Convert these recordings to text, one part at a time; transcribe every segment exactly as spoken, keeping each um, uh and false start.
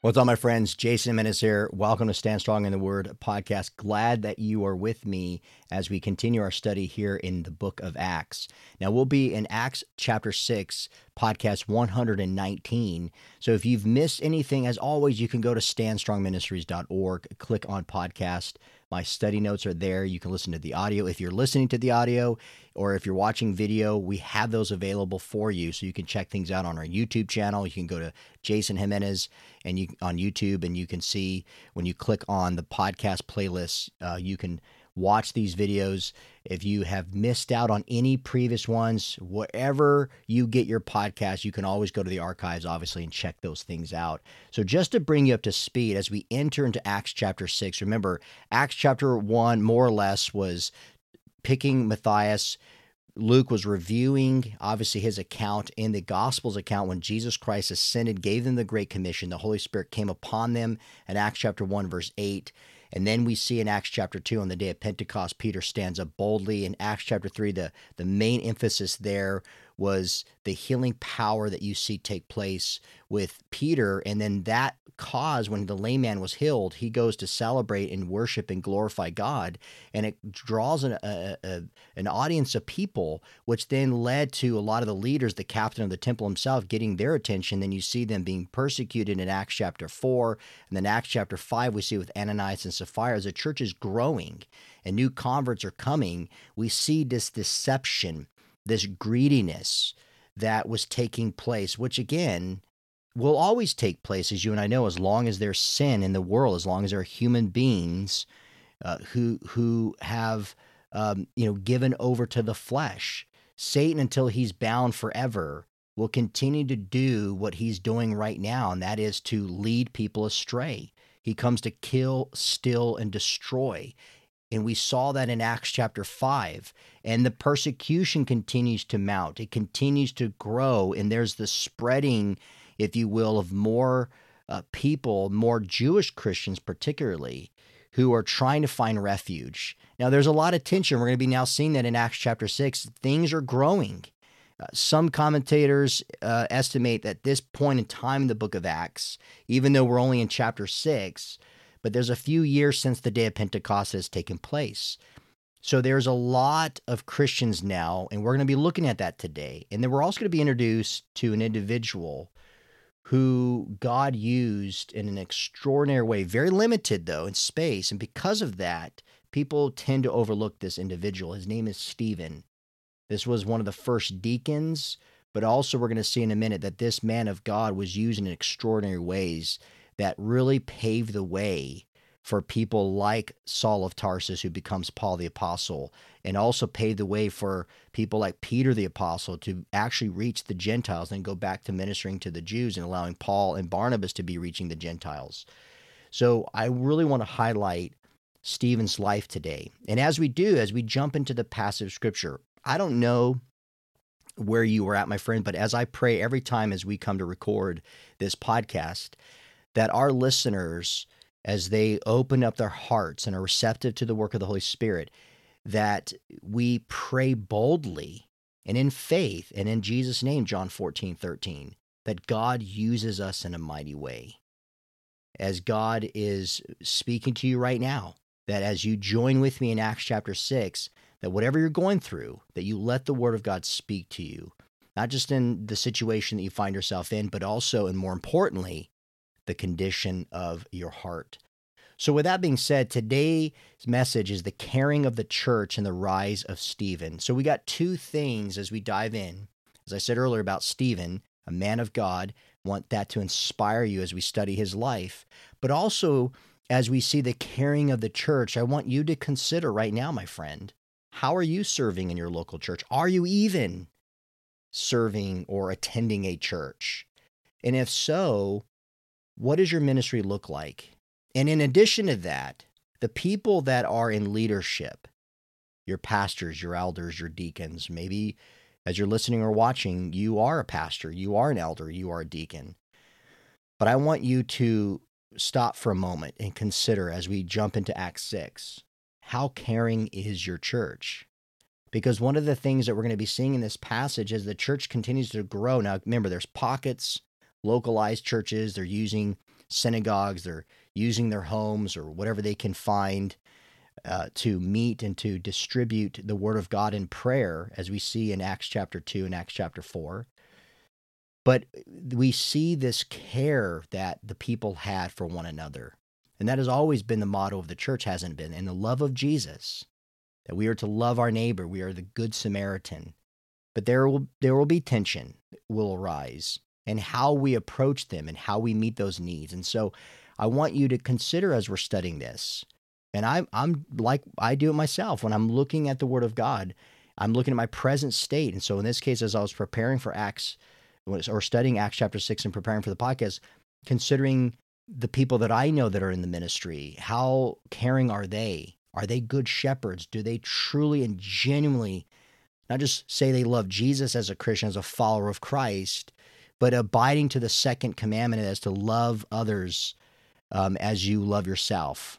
What's up, my friends? Jason Jimenez here. Welcome to Stand Strong in the Word podcast. Glad that you are with me as we continue our study here in the book of Acts. Now, we'll be in Acts chapter six, podcast one hundred nineteen. So if you've missed anything, as always, you can go to stand strong ministries dot org, click on podcast. My study notes are there. You can listen to the audio. If you're listening to the audio or if you're watching video, we have those available for you. So you can check things out on our YouTube channel. You can go to Jason Jimenez and you on YouTube, and you can see when you click on the podcast playlist, uh, you can watch these videos. If you have missed out on any previous ones, wherever you get your podcast, you can always go to the archives, obviously, and check those things out. So just to bring you up to speed, as we enter into Acts chapter six, remember, Acts chapter one, more or less, was picking Matthias. Luke was reviewing, obviously, his account in the Gospels account when Jesus Christ ascended, gave them the Great Commission. The Holy Spirit came upon them in Acts chapter one, verse eight. And then we see in Acts chapter two, on the day of Pentecost, Peter stands up boldly. In Acts chapter three, the, the main emphasis there was the healing power that you see take place with Peter. And then that cause, when the lame man was healed, he goes to celebrate and worship and glorify God. And it draws an, a, a, an audience of people, which then led to a lot of the leaders, the captain of the temple himself, getting their attention. Then you see them being persecuted in Acts chapter four. And then Acts chapter five, we see with Ananias and Sapphira, as the church is growing and new converts are coming, we see this deception, this greediness that was taking place, which again will always take place, as you and I know, as long as there's sin in the world, as long as there are human beings uh, who who have um, you know given over to the flesh. Satan, until he's bound forever, will continue to do what he's doing right now, and that is to lead people astray. He comes to kill, steal, and destroy. And we saw that in Acts chapter five. And the persecution continues to mount. It continues to grow. And there's the spreading, if you will, of more uh, people, more Jewish Christians particularly, who are trying to find refuge. Now, there's a lot of tension. We're going to be now seeing that in Acts chapter six. Things are growing. Uh, some commentators uh, estimate that this point in time in the book of Acts, even though we're only in chapter six, but there's a few years since the day of Pentecost has taken place. So there's a lot of Christians now, and we're going to be looking at that today. And then we're also going to be introduced to an individual who God used in an extraordinary way, very limited, though, in space. And because of that, people tend to overlook this individual. His name is Stephen. This was one of the first deacons, but also we're going to see in a minute that this man of God was used in extraordinary ways that really paved the way for people like Saul of Tarsus, who becomes Paul the Apostle, and also paved the way for people like Peter the Apostle to actually reach the Gentiles and go back to ministering to the Jews and allowing Paul and Barnabas to be reaching the Gentiles. So I really want to highlight Stephen's life today. And as we do, as we jump into the passage of Scripture, I don't know where you were at, my friend, but as I pray every time as we come to record this podcast, that our listeners, as they open up their hearts and are receptive to the work of the Holy Spirit, that we pray boldly and in faith and in Jesus' name, John fourteen thirteen, that God uses us in a mighty way. As God is speaking to you right now, that as you join with me in Acts chapter six, that whatever you're going through, that you let the Word of God speak to you, not just in the situation that you find yourself in, but also, and more importantly, the condition of your heart. So with that being said, today's message is the caring of the church and the rise of Stephen. So we got two things as we dive in. As I said earlier about Stephen, a man of God, want that to inspire you as we study his life. But also, as we see the caring of the church, I want you to consider right now, my friend, how are you serving in your local church? Are you even serving or attending a church? And if so, what does your ministry look like? And in addition to that, the people that are in leadership, your pastors, your elders, your deacons. Maybe as you're listening or watching, you are a pastor, you are an elder, you are a deacon. But I want you to stop for a moment and consider, as we jump into Acts six, how caring is your church? Because one of the things that we're going to be seeing in this passage as the church continues to grow. Now, remember, there's pockets, localized churches, they're using synagogues, they're using their homes or whatever they can find uh, to meet and to distribute the word of God in prayer, as we see in Acts chapter two and Acts chapter four. But we see this care that the people had for one another. And that has always been the motto of the church, hasn't been? And the love of Jesus, that we are to love our neighbor. We are the good Samaritan. But there will there will be tension will arise, and how we approach them and how we meet those needs. And so I want you to consider, as we're studying this, and I'm, I'm like, I do it myself when I'm looking at the Word of God, I'm looking at my present state. And so in this case, as I was preparing for Acts, or studying Acts chapter six and preparing for the podcast, considering the people that I know that are in the ministry, how caring are they? Are they good shepherds? Do they truly and genuinely not just say they love Jesus as a Christian, as a follower of Christ, but abiding to the second commandment as to love others um, as you love yourself?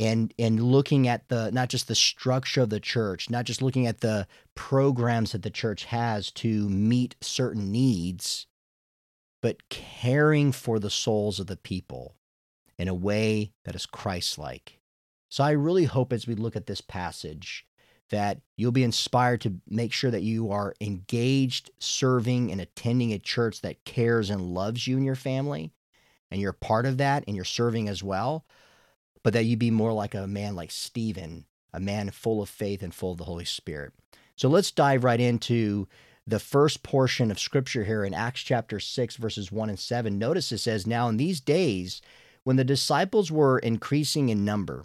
And and looking at the not just the structure of the church, not just looking at the programs that the church has to meet certain needs, but caring for the souls of the people in a way that is Christ-like. So I really hope as we look at this passage that you'll be inspired to make sure that you are engaged, serving, and attending a church that cares and loves you and your family, and you're part of that, and you're serving as well. But that you be more like a man like Stephen, a man full of faith and full of the Holy Spirit. So let's dive right into the first portion of Scripture here in Acts chapter six, verses one and seven. Notice it says, "Now in these days, when the disciples were increasing in number,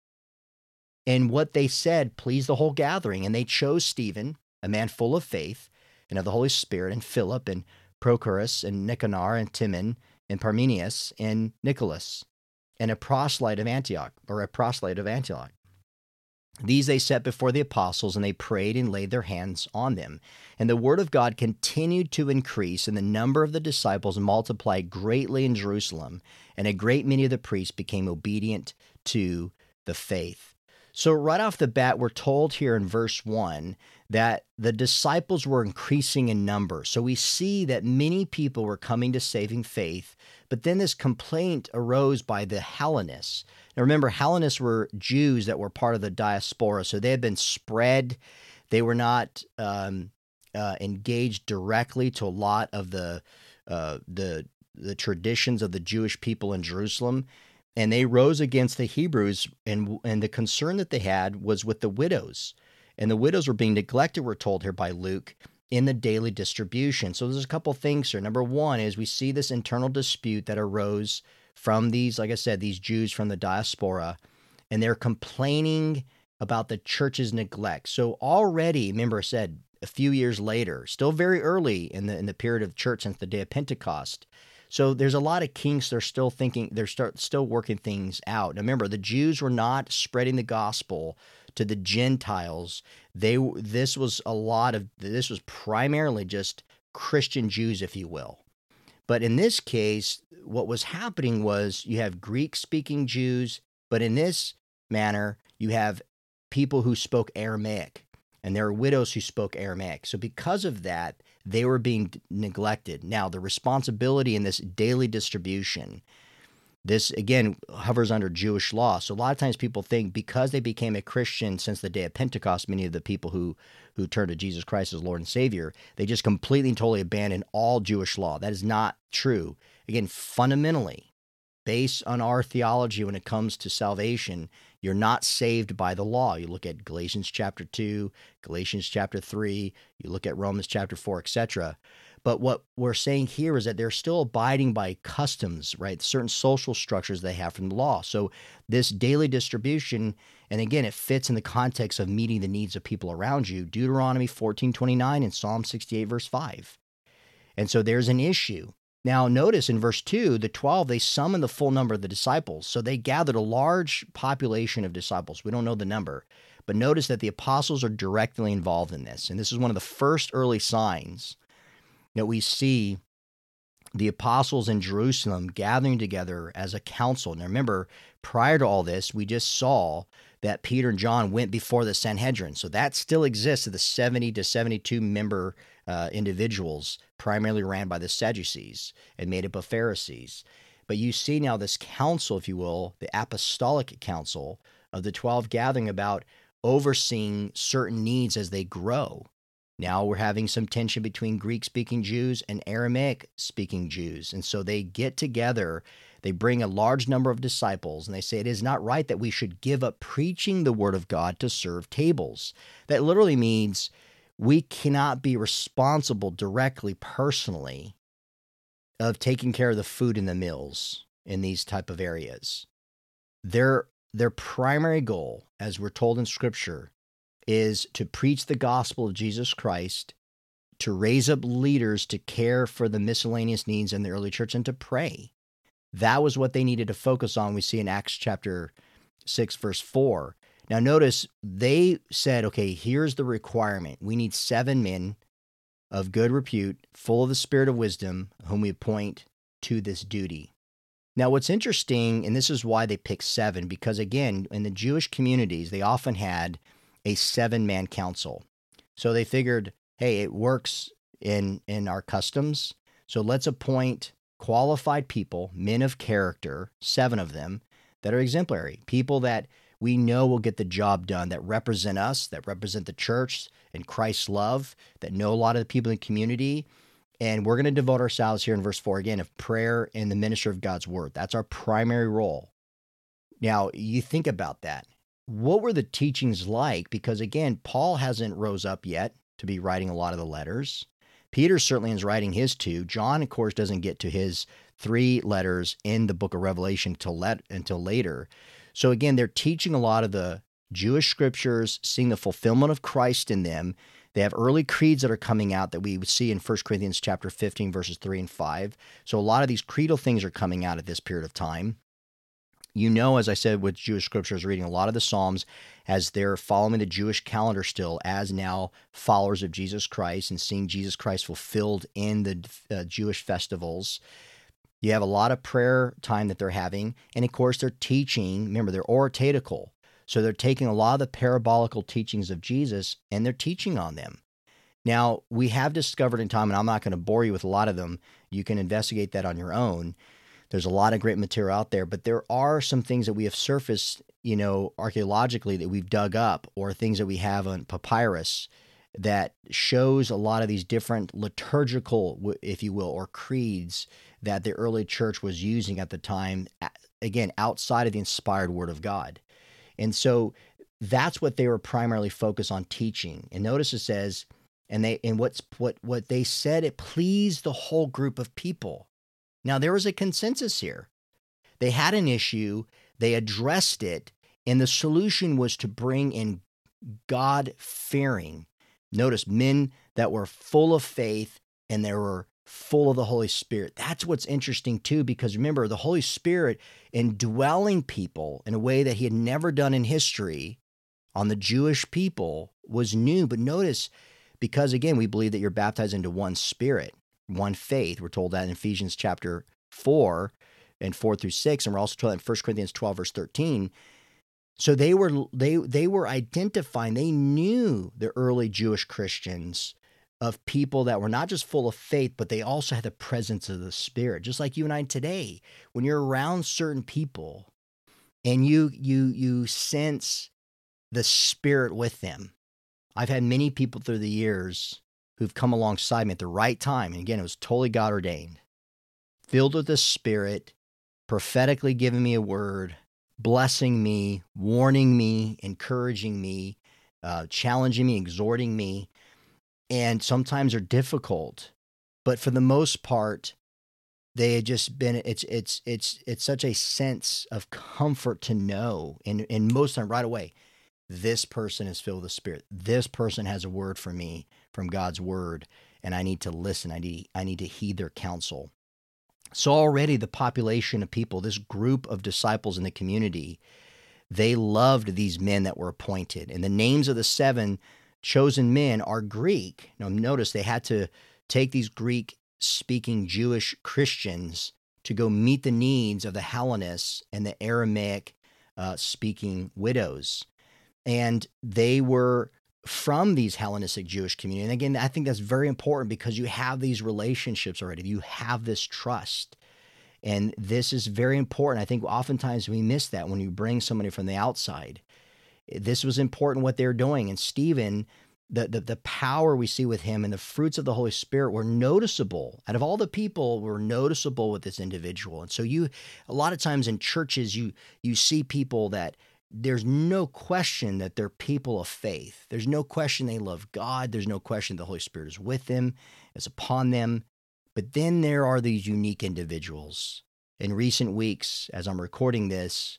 And what they said pleased the whole gathering, and they chose Stephen, a man full of faith and of the Holy Spirit, and Philip, and Prochorus, and Nicanor, and Timon, and Parmenius, and Nicholas, and a proselyte of Antioch, or a proselyte of Antioch. These they set before the apostles, and they prayed and laid their hands on them. And the word of God continued to increase, and the number of the disciples multiplied greatly in Jerusalem, and a great many of the priests became obedient to the faith." So right off the bat, we're told here in verse one that the disciples were increasing in number. So we see that many people were coming to saving faith, but then this complaint arose by the Hellenists. Now remember, Hellenists were Jews that were part of the diaspora, so they had been spread. They were not um, uh, engaged directly to a lot of the, uh, the the traditions of the Jewish people in Jerusalem. And they rose against the Hebrews, and and the concern that they had was with the widows. And the widows were being neglected, we're told here by Luke, in the daily distribution. So there's a couple things here. Number one is we see this internal dispute that arose from these, like I said, these Jews from the diaspora, and they're complaining about the church's neglect. So already, remember I said, a few years later, still very early in the in the period of church since the day of Pentecost. So there's a lot of kinks. They're still thinking, they're start, still working things out. Now remember, the Jews were not spreading the gospel to the Gentiles. They this was a lot of this was primarily just Christian Jews, if you will. But in this case, what was happening was you have Greek-speaking Jews, but in this manner, you have people who spoke Aramaic, and there were widows who spoke Aramaic. So because of that, they were being neglected. Now, the responsibility in this daily distribution, this, again, hovers under Jewish law. So a lot of times people think because they became a Christian since the day of Pentecost, many of the people who who turned to Jesus Christ as Lord and Savior, they just completely and totally abandoned all Jewish law. That is not true. Again, fundamentally, based on our theology when it comes to salvation, You're not saved by the law. You look at Galatians chapter two, Galatians chapter three, you look at Romans chapter four, et cetera. But what we're saying here is that they're still abiding by customs, right? Certain social structures they have from the law. So this daily distribution, and again, it fits in the context of meeting the needs of people around you. Deuteronomy fourteen twenty-nine and Psalm sixty-eight, verse five. And so there's an issue. Now, notice in verse two, the twelve, they summon the full number of the disciples. So they gathered a large population of disciples. We don't know the number. But notice that the apostles are directly involved in this. And this is one of the first early signs that we see the apostles in Jerusalem gathering together as a council. Now, remember, prior to all this, we just saw that Peter and John went before the Sanhedrin. So that still exists of the seventy to seventy-two member uh, individuals, primarily ran by the Sadducees and made up of Pharisees. But you see now this council, if you will, the apostolic council of the twelve gathering about overseeing certain needs as they grow. Now we're having some tension between Greek-speaking Jews and Aramaic-speaking Jews. And so they get together, they bring a large number of disciples, and they say it is not right that we should give up preaching the word of God to serve tables. That literally means we cannot be responsible directly, personally, of taking care of the food in the meals in these type of areas. Their, their primary goal, as we're told in Scripture, is to preach the gospel of Jesus Christ, to raise up leaders to care for the miscellaneous needs in the early church, and to pray. That was what they needed to focus on. We see in Acts chapter six, verse four. Now notice, they said, okay, here's the requirement. We need seven men of good repute, full of the spirit of wisdom, whom we appoint to this duty. Now, what's interesting, and this is why they picked seven, because again, in the Jewish communities, they often had a seven-man council. So they figured, hey, it works in, in our customs, so let's appoint qualified people, men of character, seven of them, that are exemplary, people that we know will get the job done, that represent us, that represent the church and Christ's love, that know a lot of the people in the community. And we're going to devote ourselves here in verse four, again, of prayer and the ministry of God's word. That's our primary role. Now, you think about that. What were the teachings like? Because again, Paul hasn't rose up yet to be writing a lot of the letters. Peter certainly is writing his two. John, of course, doesn't get to his three letters in the book of Revelation till let, until later. So again, they're teaching a lot of the Jewish scriptures, seeing the fulfillment of Christ in them. They have early creeds that are coming out that we would see in First Corinthians chapter fifteen, verses three and five. So a lot of these creedal things are coming out at this period of time. You know, as I said, with Jewish scriptures, reading a lot of the Psalms as they're following the Jewish calendar still as now followers of Jesus Christ and seeing Jesus Christ fulfilled in the uh, Jewish festivals. You have a lot of prayer time that they're having. And of course, they're teaching, remember, they're oratatical. So they're taking a lot of the parabolical teachings of Jesus and they're teaching on them. Now, we have discovered in time, and I'm not going to bore you with a lot of them. You can investigate that on your own. There's a lot of great material out there, but there are some things that we have surfaced, you know, archaeologically that we've dug up or things that we have on papyrus that shows a lot of these different liturgical, if you will, or creeds that the early church was using at the time, again, outside of the inspired word of God. And so that's what they were primarily focused on teaching. And notice it says, and they and what's what what they said, it pleased the whole group of people. Now, there was a consensus here. They had an issue, they addressed it, and the solution was to bring in God-fearing. Notice, men that were full of faith and they were full of the Holy Spirit. That's what's interesting, too, because remember, the Holy Spirit indwelling people in a way that he had never done in history on the Jewish people was new. But notice, because again, we believe that you're baptized into one spirit, one faith. We're told that in Ephesians chapter four and four through six, and we're also told that in First Corinthians twelve, verse thirteen. So they were they they were identifying, they knew the early Jewish Christians of people that were not just full of faith, but they also had the presence of the Spirit, just like you and I today. When you're around certain people and you you you sense the Spirit with them. I've had many people through the years who've come alongside me at the right time, and again, it was totally God-ordained, filled with the Spirit, prophetically giving me a word, blessing me, warning me, encouraging me, uh, challenging me, exhorting me, and sometimes are difficult. But for the most part, they had just been, it's, it's, it's, it's such a sense of comfort to know. And, and most of them right away, this person is filled with the Spirit. This person has a word for me from God's word, and I need to listen. I need, I need to heed their counsel. So already the population of people, this group of disciples in the community, they loved these men that were appointed. And the names of the seven chosen men are Greek. Now notice they had to take these Greek-speaking Jewish Christians to go meet the needs of the Hellenists and the Aramaic-speaking uh, widows. And they were from these Hellenistic Jewish community. And again, I think that's very important because you have these relationships already. You have this trust. And this is very important. I think oftentimes we miss that when you bring somebody from the outside. This was important what they're doing. And Stephen, the, the the power we see with him and the fruits of the Holy Spirit were noticeable. Out of all the people, were noticeable with this individual. And so you, a lot of times in churches, you you see people that there's no question that they're people of faith. There's no question they love God. There's no question the Holy Spirit is with them, is upon them. But then there are these unique individuals. In recent weeks, as I'm recording this,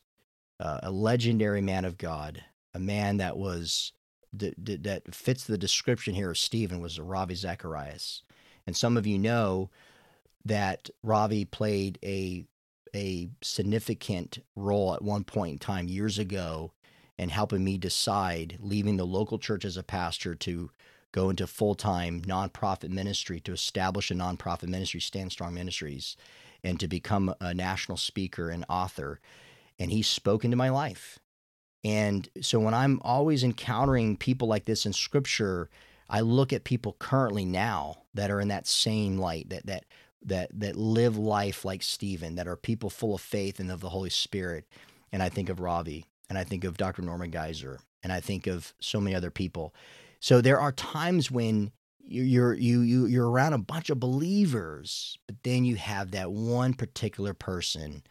uh, a legendary man of God, a man that was th- th- that fits the description here of Stephen, was Ravi Zacharias. And some of you know that Ravi played a a significant role at one point in time years ago in helping me decide leaving the local church as a pastor to go into full-time nonprofit ministry, to establish a nonprofit ministry, Stand Strong Ministries, and to become a national speaker and author. And he spoke into my life. And so when I'm always encountering people like this in Scripture, I look at people currently now that are in that same light, that that that that live life like Stephen, that are people full of faith and of the Holy Spirit. And I think of Ravi, and I think of Doctor Norman Geisler, and I think of so many other people. So there are times when you're, you, you, you're around a bunch of believers, but then you have that one particular person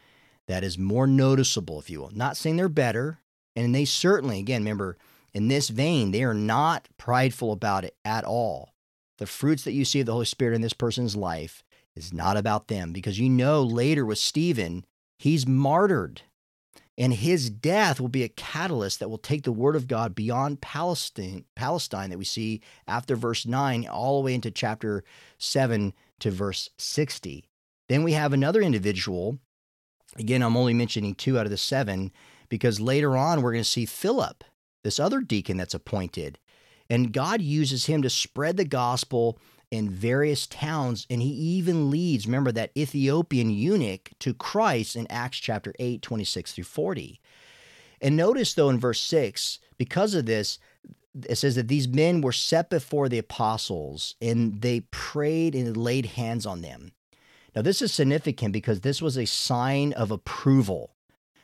that is more noticeable, if you will. Not saying they're better, and they certainly, again, remember, in this vein, they are not prideful about it at all. The fruits that you see of the Holy Spirit in this person's life is not about them, because you know later with Stephen, he's martyred, and his death will be a catalyst that will take the word of God beyond Palestine, Palestine that we see after verse nine all the way into chapter seven to verse sixty. Then we have another individual. Again, I'm only mentioning two out of the seven because later on we're going to see Philip, this other deacon that's appointed, and God uses him to spread the gospel in various towns, and he even leads, remember, that Ethiopian eunuch to Christ in Acts chapter eight, twenty-six through forty. And notice, though, in verse six, because of this, it says that these men were set before the apostles, and they prayed and laid hands on them. Now, this is significant because this was a sign of approval,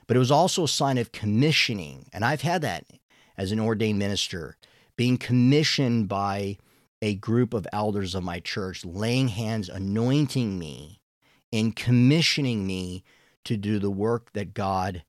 but it was also a sign of commissioning. And I've had that as an ordained minister, being commissioned by a group of elders of my church, laying hands, anointing me, and commissioning me to do the work that God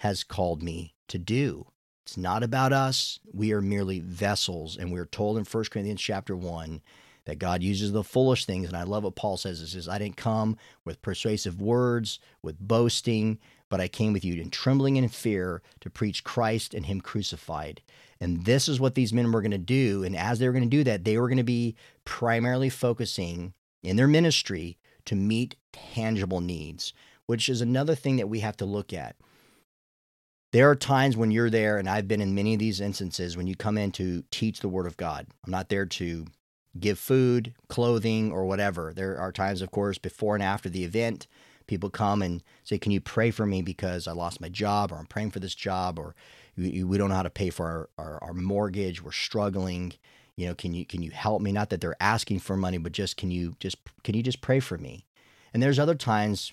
has called me to do. It's not about us. We are merely vessels, and we're told in First Corinthians chapter one that God uses the foolish things, and I love what Paul says. It says, I didn't come with persuasive words, with boasting, but I came with you in trembling and in fear to preach Christ and Him crucified. And this is what these men were going to do. And as they were going to do that, they were going to be primarily focusing in their ministry to meet tangible needs, which is another thing that we have to look at. There are times when you're there, and I've been in many of these instances, when you come in to teach the Word of God. I'm not there to give food, clothing, or whatever. There are times, of course, before and after the event, people come and say, can you pray for me because I lost my job, or I'm praying for this job, or we don't know how to pay for our, our, our mortgage. We're struggling. You know, can you can you help me? Not that they're asking for money, but just can you just can you just pray for me? And there's other times,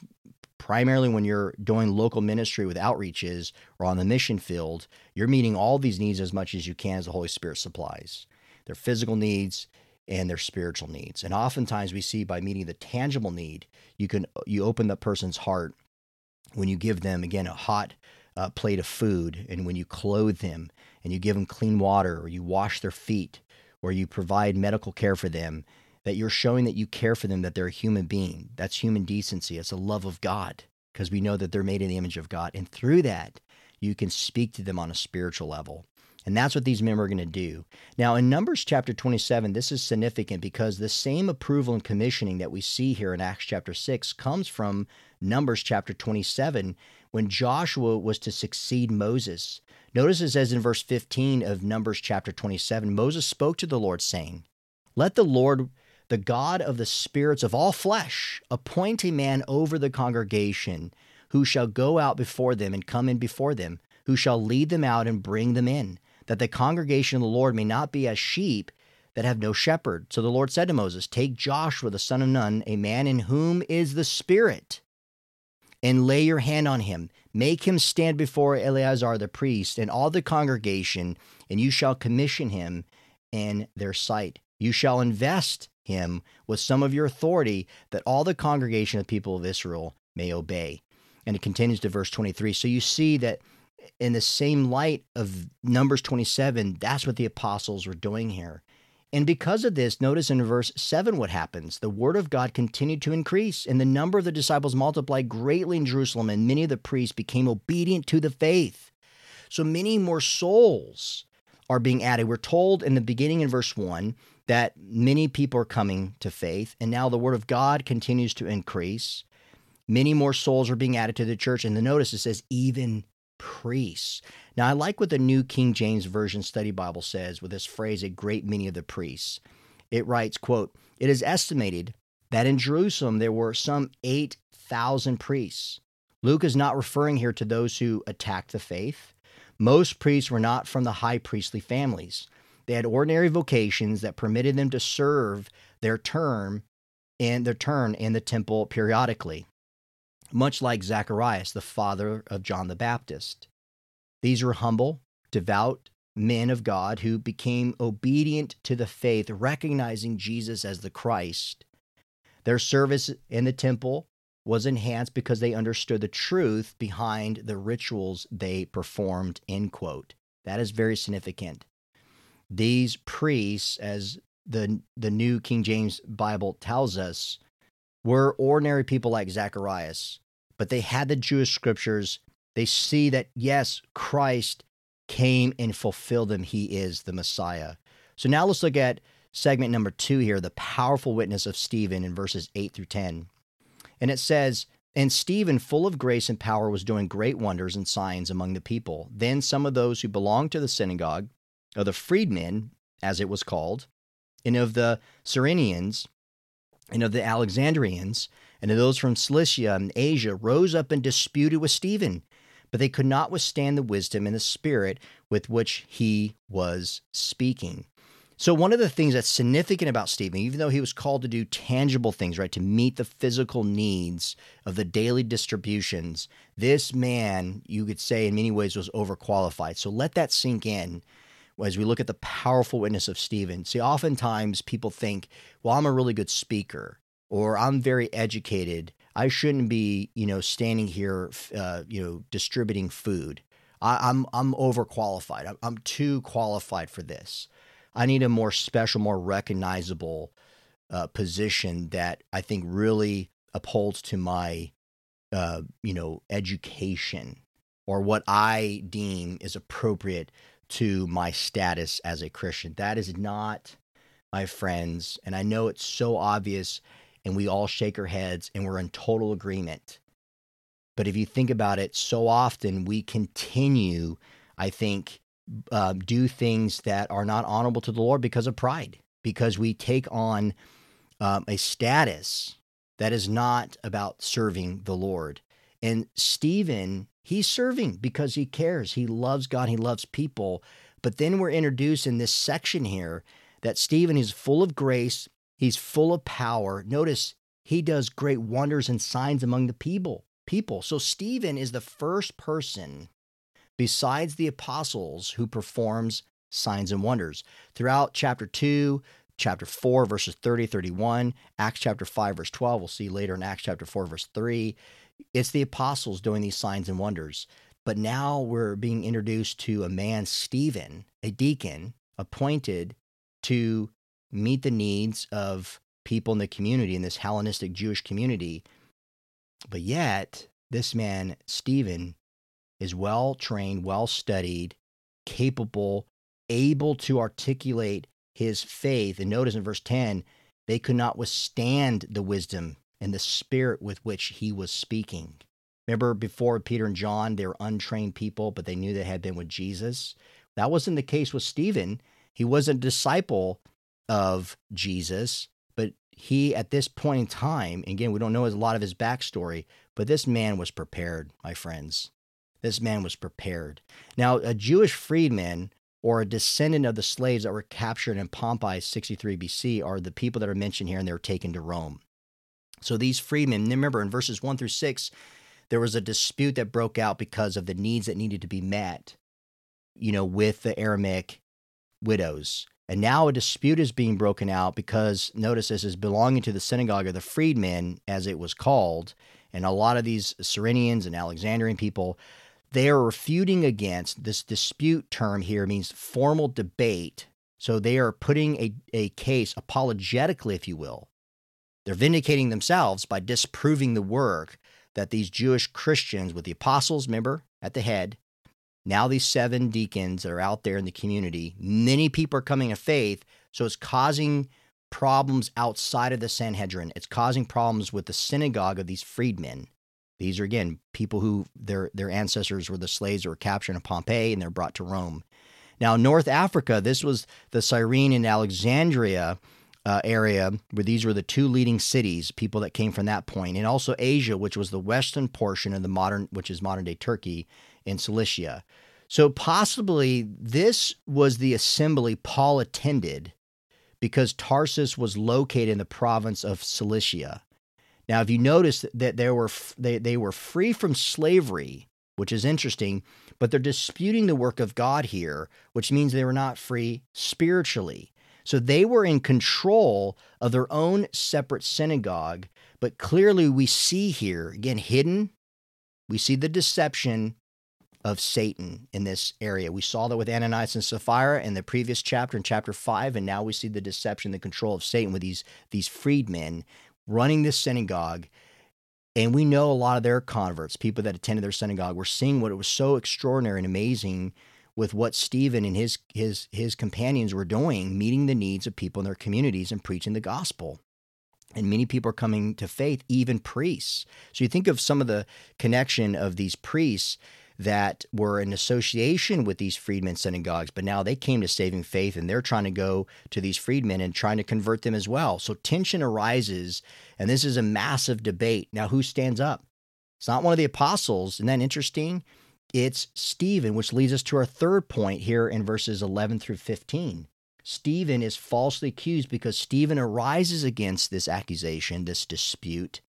primarily when you're doing local ministry with outreaches or on the mission field, you're meeting all these needs as much as you can as the Holy Spirit supplies. Their physical needs and their spiritual needs. And oftentimes we see by meeting the tangible need, you can you open the person's heart when you give them, again, a hot uh, plate of food, and when you clothe them and you give them clean water, or you wash their feet, or you provide medical care for them, that you're showing that you care for them, that they're a human being. That's human decency. It's a love of God, because we know that they're made in the image of God. And through that, you can speak to them on a spiritual level. And that's what these men are going to do. Now, in Numbers chapter twenty-seven, this is significant because the same approval and commissioning that we see here in Acts chapter six comes from Numbers chapter twenty-seven, when Joshua was to succeed Moses. Notice it says in verse fifteen of Numbers chapter twenty-seven, Moses spoke to the Lord, saying, "Let the Lord, the God of the spirits of all flesh, appoint a man over the congregation who shall go out before them and come in before them, who shall lead them out and bring them in, that the congregation of the Lord may not be as sheep that have no shepherd." So the Lord said to Moses, "Take Joshua the son of Nun, a man in whom is the Spirit, and lay your hand on him. Make him stand before Eleazar the priest and all the congregation, and you shall commission him in their sight. You shall invest him with some of your authority, that all the congregation of the people of Israel may obey." And it continues to verse twenty-three. So you see that in the same light of Numbers twenty-seven, that's what the apostles were doing here. And because of this, notice in verse seven what happens. The word of God continued to increase, and the number of the disciples multiplied greatly in Jerusalem, and many of the priests became obedient to the faith. So many more souls are being added. We're told in the beginning in verse one that many people are coming to faith, and now the word of God continues to increase. Many more souls are being added to the church, and the notice it says, even priests. Now, I like what the New King James Version Study Bible says with this phrase, "a great many of the priests." It writes, quote, "It is estimated that in Jerusalem there were some eight thousand priests." Luke is not referring here to those who attacked the faith. Most priests were not from the high priestly families. They had ordinary vocations that permitted them to serve their term and their turn in the temple periodically, much like Zacharias, the father of John the Baptist. These were humble, devout men of God who became obedient to the faith, recognizing Jesus as the Christ. Their service in the temple was enhanced because they understood the truth behind the rituals they performed, end quote. That is very significant. These priests, as the, the New King James Bible tells us, were ordinary people like Zacharias, but they had the Jewish scriptures. They see that, yes, Christ came and fulfilled them. He is the Messiah. So now let's look at segment number two here, the powerful witness of Stephen in verses eight through ten. And it says, "And Stephen, full of grace and power, was doing great wonders and signs among the people. Then some of those who belonged to the synagogue, of the freedmen, as it was called, and of the Cyrenians, and of the Alexandrians, and of those from Cilicia and Asia, rose up and disputed with Stephen, but they could not withstand the wisdom and the spirit with which he was speaking." So one of the things that's significant about Stephen, even though he was called to do tangible things, right, to meet the physical needs of the daily distributions, this man, you could say in many ways, was overqualified. So let that sink in as we look at the powerful witness of Stephen. See, oftentimes people think, well, I'm a really good speaker, or I'm very educated. I shouldn't be, you know, standing here, uh, you know, distributing food. I, I'm I'm overqualified. I'm, I'm too qualified for this. I need a more special, more recognizable uh, position that I think really upholds to my, uh, you know, education, or what I deem is appropriate to my status as a Christian. That is not, my friends, and I know it's so obvious, and we all shake our heads, and we're in total agreement. But if you think about it, so often we continue, I think, uh, do things that are not honorable to the Lord because of pride, because we take on um, a status that is not about serving the Lord. And Stephen, he's serving because he cares. He loves God. He loves people. But then we're introduced in this section here that Stephen is full of grace. He's full of power. Notice he does great wonders and signs among the people. People. So Stephen is the first person besides the apostles who performs signs and wonders. Throughout chapter two, chapter four, verses thirty, thirty-one, Acts chapter five, verse twelve, we'll see later in Acts chapter four, verse three, it's the apostles doing these signs and wonders. But now we're being introduced to a man, Stephen, a deacon appointed to meet the needs of people in the community, in this Hellenistic Jewish community. But yet, this man, Stephen, is well-trained, well-studied, capable, able to articulate his faith. And notice in verse ten, they could not withstand the wisdom and the spirit with which he was speaking. Remember before Peter and John, they were untrained people, but they knew they had been with Jesus. That wasn't the case with Stephen. He wasn't a disciple of Jesus, but he, at this point in time, again, we don't know a lot of his backstory, but this man was prepared, my friends. This man was prepared. Now, a Jewish freedman or a descendant of the slaves that were captured in Pompeii sixty-three B C are the people that are mentioned here, and they were taken to Rome. So these freedmen, remember in verses one through six, there was a dispute that broke out because of the needs that needed to be met, you know, with the Aramaic widows. And now a dispute is being broken out because, notice this, is belonging to the synagogue of the freedmen, as it was called, and a lot of these Cyrenians and Alexandrian people, they are refuting against this dispute term here means formal debate. So they are putting a, a case apologetically, if you will. They're vindicating themselves by disproving the work that these Jewish Christians with the apostles, remember, at the head, now these seven deacons that are out there in the community, many people are coming to faith, so it's causing problems outside of the Sanhedrin. It's causing problems with the synagogue of these freedmen. These are, again, people who their their ancestors were the slaves that were captured in Pompeii, and they're brought to Rome. Now, North Africa, this was the Cyrene and Alexandria uh, area, where these were the two leading cities, people that came from that point, and also Asia, which was the western portion of the modern, which is modern-day Turkey and Cilicia. So possibly this was the assembly Paul attended because Tarsus was located in the province of Cilicia. Now, if you notice that there were they, they were free from slavery, which is interesting, but they're disputing the work of God here, which means they were not free spiritually. So they were in control of their own separate synagogue, but clearly we see here, again, hidden, we see the deception of Satan in this area. We saw that with Ananias and Sapphira in the previous chapter, in chapter five, and now we see the deception, the control of Satan with these, these freedmen running this synagogue, and we know a lot of their converts, people that attended their synagogue, were seeing what it was so extraordinary and amazing with what Stephen and his his his companions were doing, meeting the needs of people in their communities and preaching the gospel. And many people are coming to faith, even priests. So you think of some of the connection of these priests that were in association with these freedmen synagogues, but now they came to saving faith, and they're trying to go to these freedmen and trying to convert them as well. So tension arises, and this is a massive debate. Now, who stands up? It's not one of the apostles. Isn't that interesting? It's Stephen, which leads us to our third point here in verses eleven through fifteen. Stephen is falsely accused because Stephen arises against this accusation, this dispute.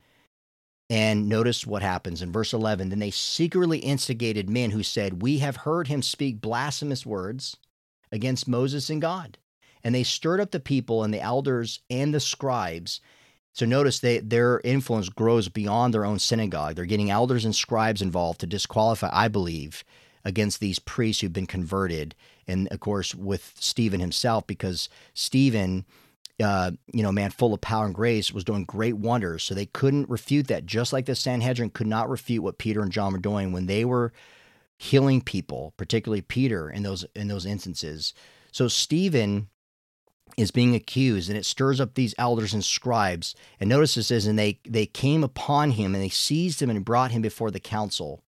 And notice what happens in verse eleven. Then they secretly instigated men who said, "We have heard him speak blasphemous words against Moses and God." And they stirred up the people and the elders and the scribes. So notice they, their influence grows beyond their own synagogue. They're getting elders and scribes involved to disqualify, I believe, against these priests who've been converted. And, of course, with Stephen himself, because Stephen... Uh, you know, man full of power and grace, was doing great wonders. So they couldn't refute that, just like the Sanhedrin could not refute what Peter and John were doing when they were healing people, particularly Peter in those in those instances. So Stephen is being accused, and it stirs up these elders and scribes. And notice this is, and they, they came upon him, and they seized him and brought him before the council.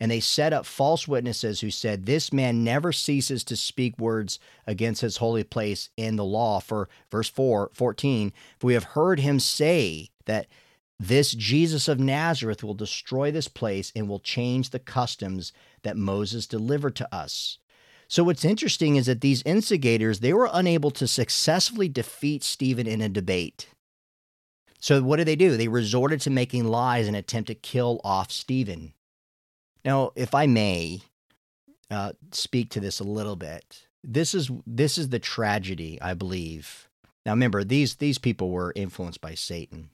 And they set up false witnesses who said, "This man never ceases to speak words against his holy place in the law." For verse four, fourteen, "For we have heard him say that this Jesus of Nazareth will destroy this place and will change the customs that Moses delivered to us." So what's interesting is that these instigators, they were unable to successfully defeat Stephen in a debate. So what did they do? They resorted to making lies in an attempt to kill off Stephen. Now, if I may uh, speak to this a little bit, this is this is the tragedy, I believe. Now, remember, these these people were influenced by Satan,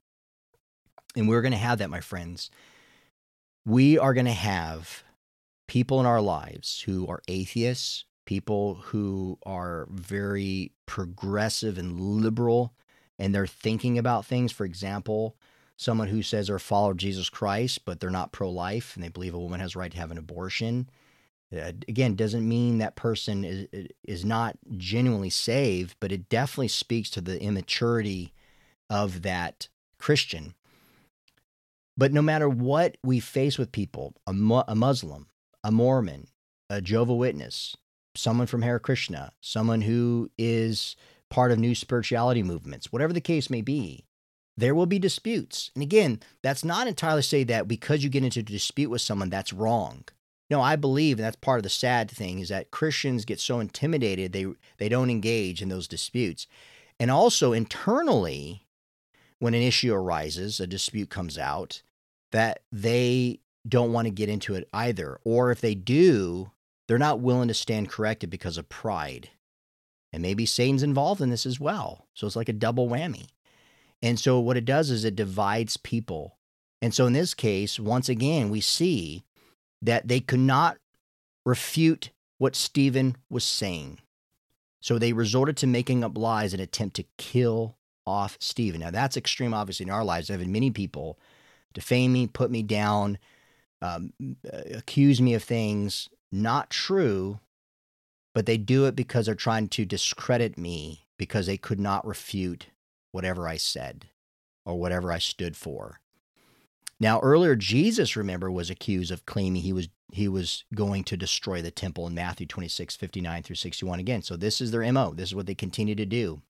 and we're going to have that, my friends. We are going to have people in our lives who are atheists, people who are very progressive and liberal, and they're thinking about things. For example, someone who says they're a follower of Jesus Christ, but they're not pro-life, and they believe a woman has a right to have an abortion. Uh, again, doesn't mean that person is, is not genuinely saved, but it definitely speaks to the immaturity of that Christian. But no matter what we face with people, a, mu- a Muslim, a Mormon, a Jehovah's Witness, someone from Hare Krishna, someone who is part of new spirituality movements, whatever the case may be, there will be disputes. And again, that's not entirely to say that because you get into a dispute with someone, that's wrong. No, I believe, and that's part of the sad thing, is that Christians get so intimidated, they they don't engage in those disputes. And also internally, when an issue arises, a dispute comes out, that they don't want to get into it either. Or if they do, they're not willing to stand corrected because of pride. And maybe Satan's involved in this as well. So it's like a double whammy. And so what it does is it divides people. And so in this case, once again, we see that they could not refute what Stephen was saying. So they resorted to making up lies in an attempt to kill off Stephen. Now that's extreme, obviously, in our lives. I've had many people defame me, put me down, um, accuse me of things not true, but they do it because they're trying to discredit me because they could not refute whatever I said or whatever I stood for. Now, earlier, Jesus, remember, was accused of claiming he was he was going to destroy the temple in Matthew twenty-six, fifty-nine through sixty-one. Again, so this is their M O. This is what they continue to do.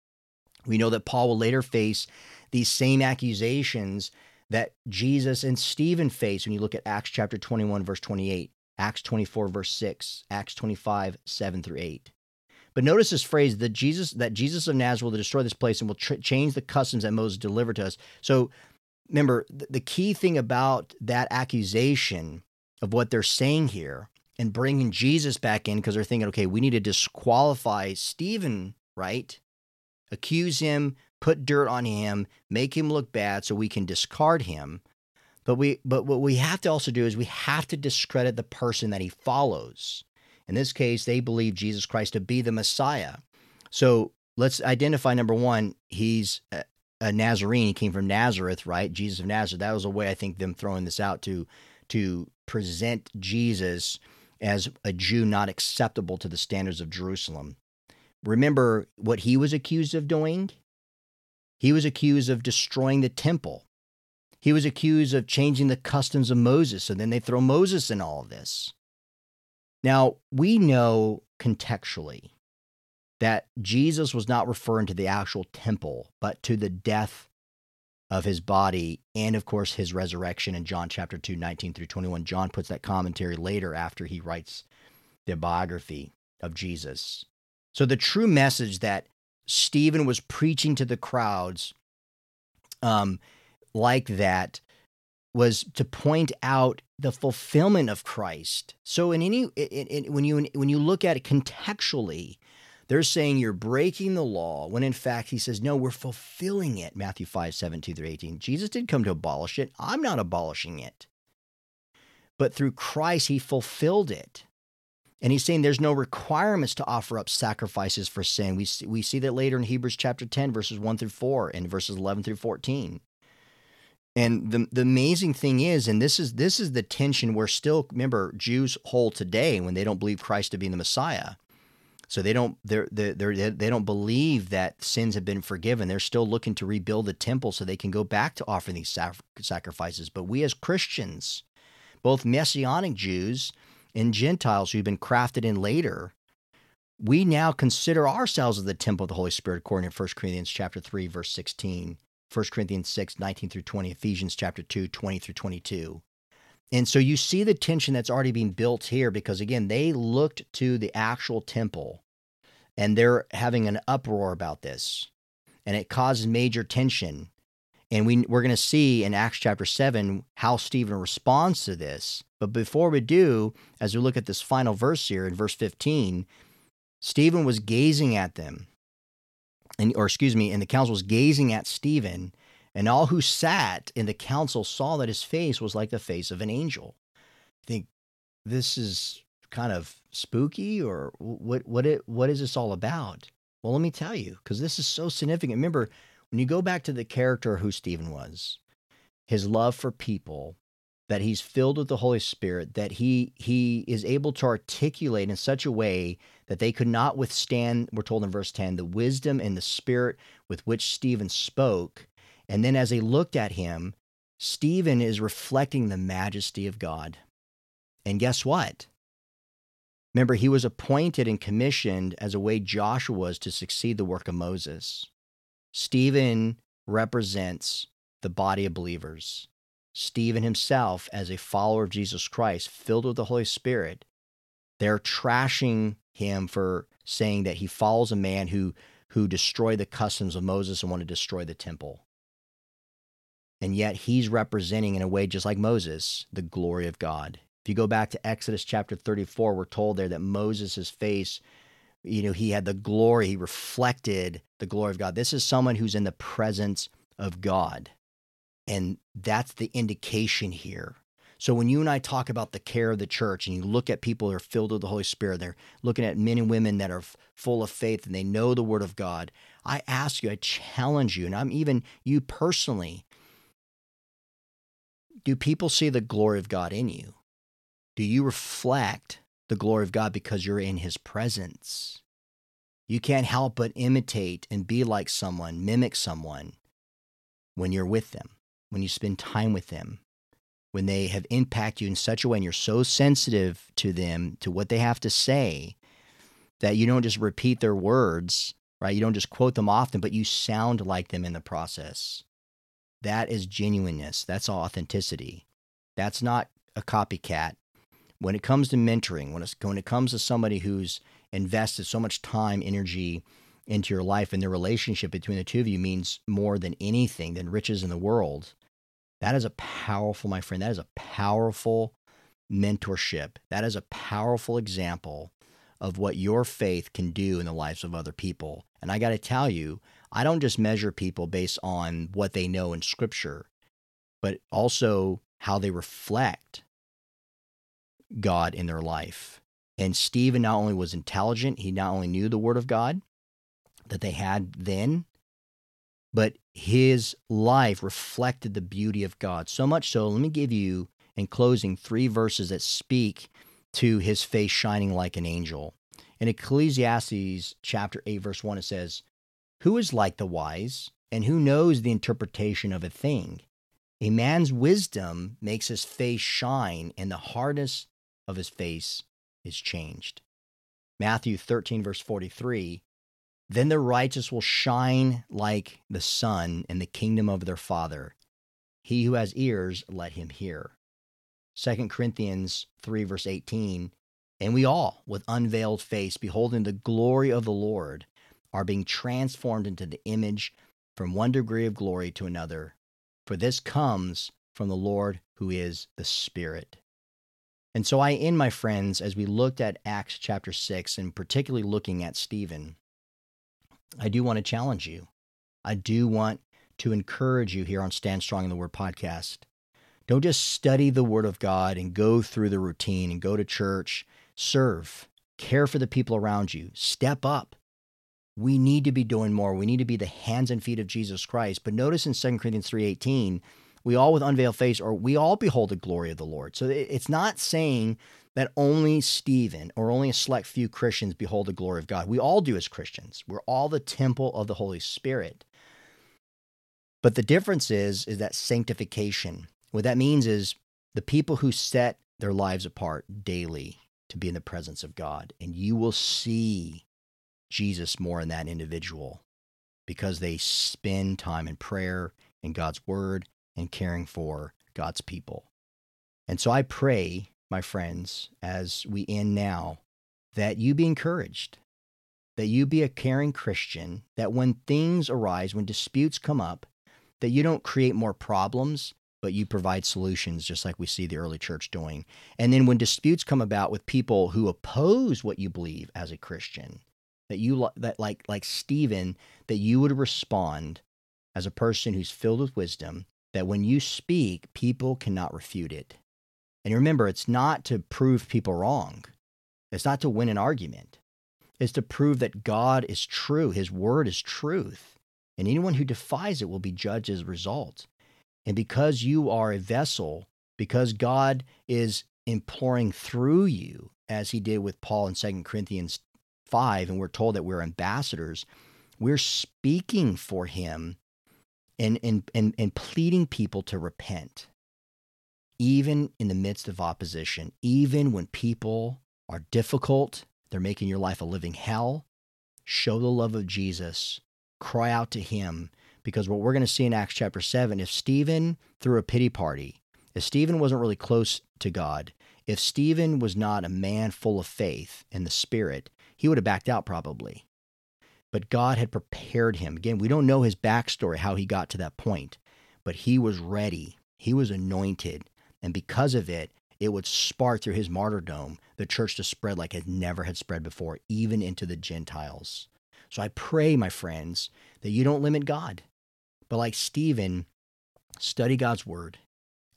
We know that Paul will later face these same accusations that Jesus and Stephen faced when you look at Acts chapter twenty-one, verse twenty-eight, Acts twenty-four, verse six, Acts twenty-five, seven through eight. But notice this phrase, that Jesus, that Jesus of Nazareth will destroy this place and will tr- change the customs that Moses delivered to us. So remember, th- the key thing about that accusation of what they're saying here and bringing Jesus back in, because they're thinking, okay, we need to disqualify Stephen, right? Accuse him, put dirt on him, make him look bad so we can discard him. But we, but what we have to also do is we have to discredit the person that he follows. In this case, they believe Jesus Christ to be the Messiah. So let's identify, number one, he's a, a Nazarene. He came from Nazareth, right? Jesus of Nazareth. That was a way, I think, them throwing this out to, to present Jesus as a Jew not acceptable to the standards of Jerusalem. Remember what he was accused of doing? He was accused of destroying the temple. He was accused of changing the customs of Moses. So then they throw Moses in all of this. Now, we know contextually that Jesus was not referring to the actual temple, but to the death of his body and, of course, his resurrection in John chapter two, nineteen through twenty-one. John puts that commentary later after he writes the biography of Jesus. So the true message that Stephen was preaching to the crowds um, like that was to point out the fulfillment of Christ. So in any in, in, when you when you look at it contextually, they're saying you're breaking the law, when in fact he says, no, we're fulfilling it, Matthew five, seventeen through eighteen. Jesus did come to abolish it. I'm not abolishing it. But through Christ, he fulfilled it. And he's saying there's no requirements to offer up sacrifices for sin. We see, we see that later in Hebrews chapter ten, verses one through four and verses eleven through fourteen. And the the amazing thing is, and this is this is the tension where still, remember, Jews hold today when they don't believe Christ to be the Messiah. So they don't they they they don't believe that sins have been forgiven. They're still looking to rebuild the temple so they can go back to offering these sacrifices. But we as Christians, both Messianic Jews and Gentiles who've been crafted in later, we now consider ourselves as the temple of the Holy Spirit, according to First Corinthians chapter three, verse sixteen. First Corinthians six, nineteen through twenty, Ephesians chapter two, twenty through twenty-two. And so you see the tension that's already being built here because, again, they looked to the actual temple and they're having an uproar about this. And it causes major tension. And we, we're going to see in Acts chapter seven how Stephen responds to this. But before we do, as we look at this final verse here in verse fifteen, Stephen was gazing at them. And, or excuse me, and the council was gazing at Stephen, and all who sat in the council saw that his face was like the face of an angel. I think this is kind of spooky, or what what it what is this all about? Well, let me tell you, because this is so significant. Remember, when you go back to the character who Stephen was, his love for people, that he's filled with the Holy Spirit, that he he is able to articulate in such a way that they could not withstand, we're told in verse ten, the wisdom and the spirit with which Stephen spoke. And then as they looked at him, Stephen is reflecting the majesty of God. And guess what? Remember, he was appointed and commissioned as a way Joshua was to succeed the work of Moses. Stephen represents the body of believers. Stephen himself, as a follower of Jesus Christ, filled with the Holy Spirit, they're trashing him for saying that he follows a man who, who destroyed the customs of Moses and wanted to destroy the temple. And yet he's representing, in a way, just like Moses, the glory of God. If you go back to Exodus chapter thirty-four, we're told there that Moses' face, you know, he had the glory, he reflected the glory of God. This is someone who's in the presence of God. And that's the indication here. So when you and I talk about the care of the church and you look at people who are filled with the Holy Spirit, they're looking at men and women that are full of faith and they know the Word of God, I ask you, I challenge you, and I'm even you personally, do people see the glory of God in you? Do you reflect the glory of God because you're in His presence? You can't help but imitate and be like someone, mimic someone when you're with them, when you spend time with them, when they have impacted you in such a way and you're so sensitive to them, to what they have to say, that you don't just repeat their words, right? You don't just quote them often, but you sound like them in the process. That is genuineness. That's authenticity. That's not a copycat. When it comes to mentoring, when, it's, when it comes to somebody who's invested so much time, energy into your life, and the relationship between the two of you means more than anything, than riches in the world. That is a powerful, my friend, that is a powerful mentorship. That is a powerful example of what your faith can do in the lives of other people. And I got to tell you, I don't just measure people based on what they know in Scripture, but also how they reflect God in their life. And Stephen not only was intelligent, he not only knew the Word of God that they had then, but his life reflected the beauty of God. So much so, let me give you, in closing, three verses that speak to his face shining like an angel. In Ecclesiastes chapter eight, verse one, it says, "Who is like the wise, and who knows the interpretation of a thing? A man's wisdom makes his face shine, and the hardness of his face is changed." Matthew thirteen, verse forty-three, "Then the righteous will shine like the sun in the kingdom of their Father. He who has ears, let him hear." Second Corinthians three, verse eighteen, "And we all, with unveiled face, beholding the glory of the Lord, are being transformed into the image from one degree of glory to another. For this comes from the Lord who is the Spirit." And so I end, my friends, as we looked at Acts chapter six, and particularly looking at Stephen, I do want to challenge you. I do want to encourage you here on Stand Strong in the Word podcast. Don't just study the Word of God and go through the routine and go to church. Serve. Care for the people around you. Step up. We need to be doing more. We need to be the hands and feet of Jesus Christ. But notice in Second Corinthians three eighteen, we all with unveiled face, or we all behold the glory of the Lord. So it's not saying that only Stephen or only a select few Christians behold the glory of God. We all do as Christians. We're all the temple of the Holy Spirit. But the difference is, is that sanctification. What that means is the people who set their lives apart daily to be in the presence of God. And you will see Jesus more in that individual because they spend time in prayer and God's word and caring for God's people. And so I pray, my friends, as we end now, that you be encouraged, that you be a caring Christian, that when things arise, when disputes come up, that you don't create more problems, but you provide solutions, just like we see the early church doing. And then when disputes come about with people who oppose what you believe as a Christian, that you that like like Stephen, that you would respond as a person who's filled with wisdom, that when you speak, people cannot refute it. And remember, it's not to prove people wrong. It's not to win an argument. It's to prove that God is true. His word is truth. And anyone who defies it will be judged as a result. And because you are a vessel, because God is imploring through you, as he did with Paul in Second Corinthians five, and we're told that we're ambassadors, we're speaking for him and, and, and, and pleading people to repent, even in the midst of opposition, even when people are difficult, they're making your life a living hell. Show the love of Jesus. Cry out to him, because what we're going to see in Acts chapter seven, if Stephen threw a pity party, if Stephen wasn't really close to God, if Stephen was not a man full of faith and the Spirit, he would have backed out probably. But God had prepared him. Again, we don't know his backstory, how he got to that point, but he was ready. He was anointed. And because of it, it would spark through his martyrdom the church to spread like it never had spread before, even into the Gentiles. So I pray, my friends, that you don't limit God. But like Stephen, study God's word.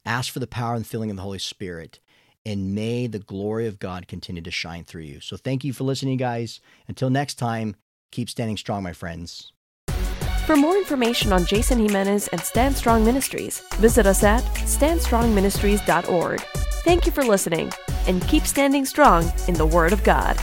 Ask for the power and filling of the Holy Spirit, and may the glory of God continue to shine through you. So thank you for listening, guys. Until next time, keep standing strong, my friends. For more information on Jason Jimenez and Stand Strong Ministries, visit us at stand strong ministries dot org. Thank you for listening, and keep standing strong in the Word of God.